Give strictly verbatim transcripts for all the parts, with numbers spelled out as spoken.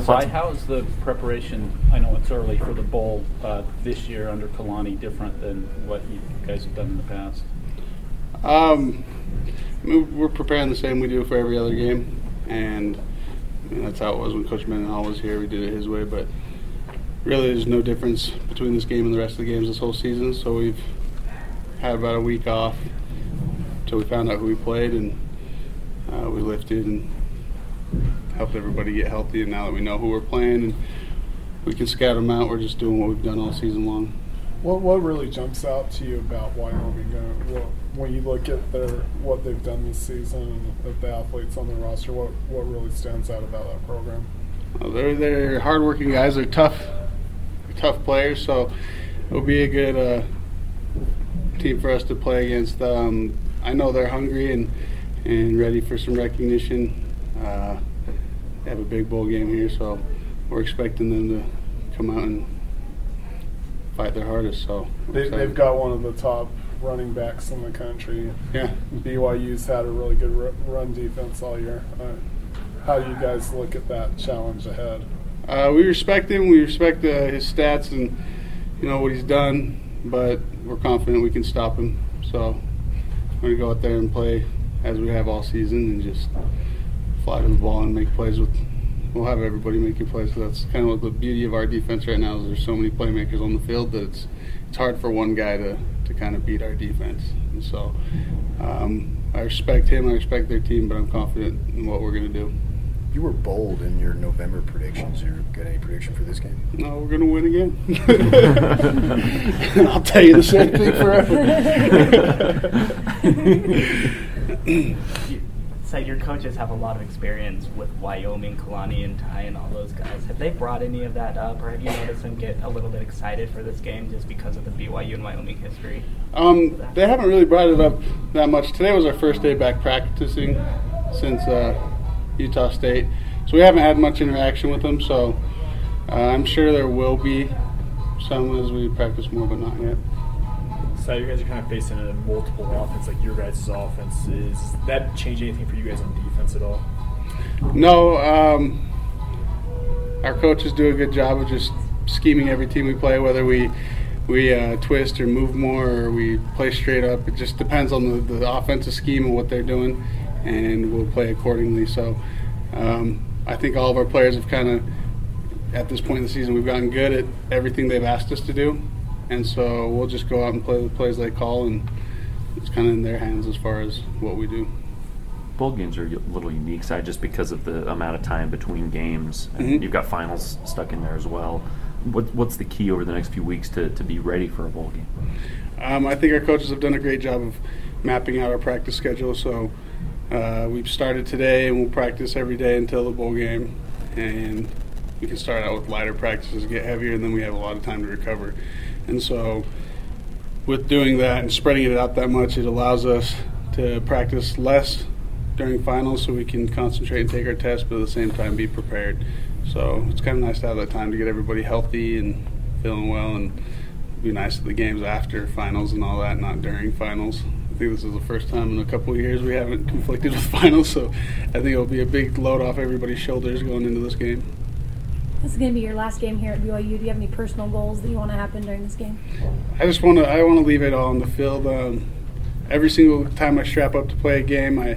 Clyde, how is the preparation, I know it's early, for the bowl uh, this year under Kalani different than what you guys have done in the past? Um, we're preparing the same we do for every other game, and I mean, that's how it was when Coach Mendenhall was here. We did it his way, but really there's no difference between this game and the rest of the games this whole season, so we've had about a week off until we found out who we played, and uh, we lifted and helped everybody get healthy, and now that we know who we're playing and we can scout them out, we're just doing what we've done all season long. What what really jumps out to you about Wyoming? Uh, what, when you look at their what they've done this season and the athletes on the roster, what, what really stands out about that program? Well, they're, they're hardworking guys. They're tough, tough players, so it'll be a good uh, team for us to play against. Um, I know they're hungry and, and ready for some recognition. Uh, They have a big bowl game here, so we're expecting them to come out and fight their hardest. So they, they've got one of the top running backs in the country. Yeah, B Y U's had a really good run defense all year. Uh, how do you guys look at that challenge ahead? Uh, we respect him. We respect uh, his stats and you know what he's done, but we're confident we can stop him. So we're gonna go out there and play as we have all season and just fly to the ball and make plays with. We'll have everybody making plays. So that's kind of the beauty of our defense right now. Is there's so many playmakers on the field that it's it's hard for one guy to to kind of beat our defense. And so um, I respect him. I respect their team, but I'm confident in what we're going to do. You were bold in your November predictions. You got any prediction for this game? No, we're going to win again. I'll tell you the same thing forever. So your coaches have a lot of experience with Wyoming, Kalani, and Ty, and all those guys. Have they brought any of that up, or have you noticed them get a little bit excited for this game just because of the B Y U and Wyoming history? Um, they haven't really brought it up that much. Today was our first day back practicing since uh, Utah State, so we haven't had much interaction with them. So uh, I'm sure there will be some as we practice more, but not yet. So you guys are kind of facing a multiple offense, like your guys' offense. Is that change anything for you guys on defense at all? No. Um, our coaches do a good job of just scheming every team we play, whether we we uh, twist or move more or we play straight up. It just depends on the, the offensive scheme and what they're doing, and we'll play accordingly. So um, I think all of our players have kind of, at this point in the season, we've gotten good at everything they've asked us to do. And so we'll just go out and play the plays they call, and it's kind of in their hands as far as what we do. Bowl games are a little unique, side just because of the amount of time between games. And mm-hmm. You've got finals stuck in there as well. What, what's the key over the next few weeks to, to be ready for a bowl game? Um, I think our coaches have done a great job of mapping out our practice schedule. So uh, we've started today, and we'll practice every day until the bowl game. And we can start out with lighter practices, get heavier, and then we have a lot of time to recover. And so with doing that and spreading it out that much, it allows us to practice less during finals so we can concentrate and take our tests, but at the same time be prepared. So it's kind of nice to have that time to get everybody healthy and feeling well, and it'd be nice at the games after finals and all that, not during finals. I think this is the first time in a couple of years we haven't conflicted with finals, so I think it'll be a big load off everybody's shoulders going into this game. This is going to be your last game here at B Y U. Do you have any personal goals that you want to happen during this game? I just want to I want to leave it all on the field. Um, every single time I strap up to play a game, I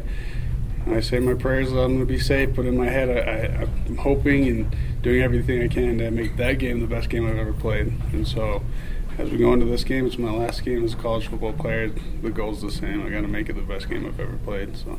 I say my prayers that I'm going to be safe, but in my head I, I, I'm hoping and doing everything I can to make that game the best game I've ever played. And so as we go into this game, it's my last game as a college football player. The goal's the same. I got to make it the best game I've ever played. So.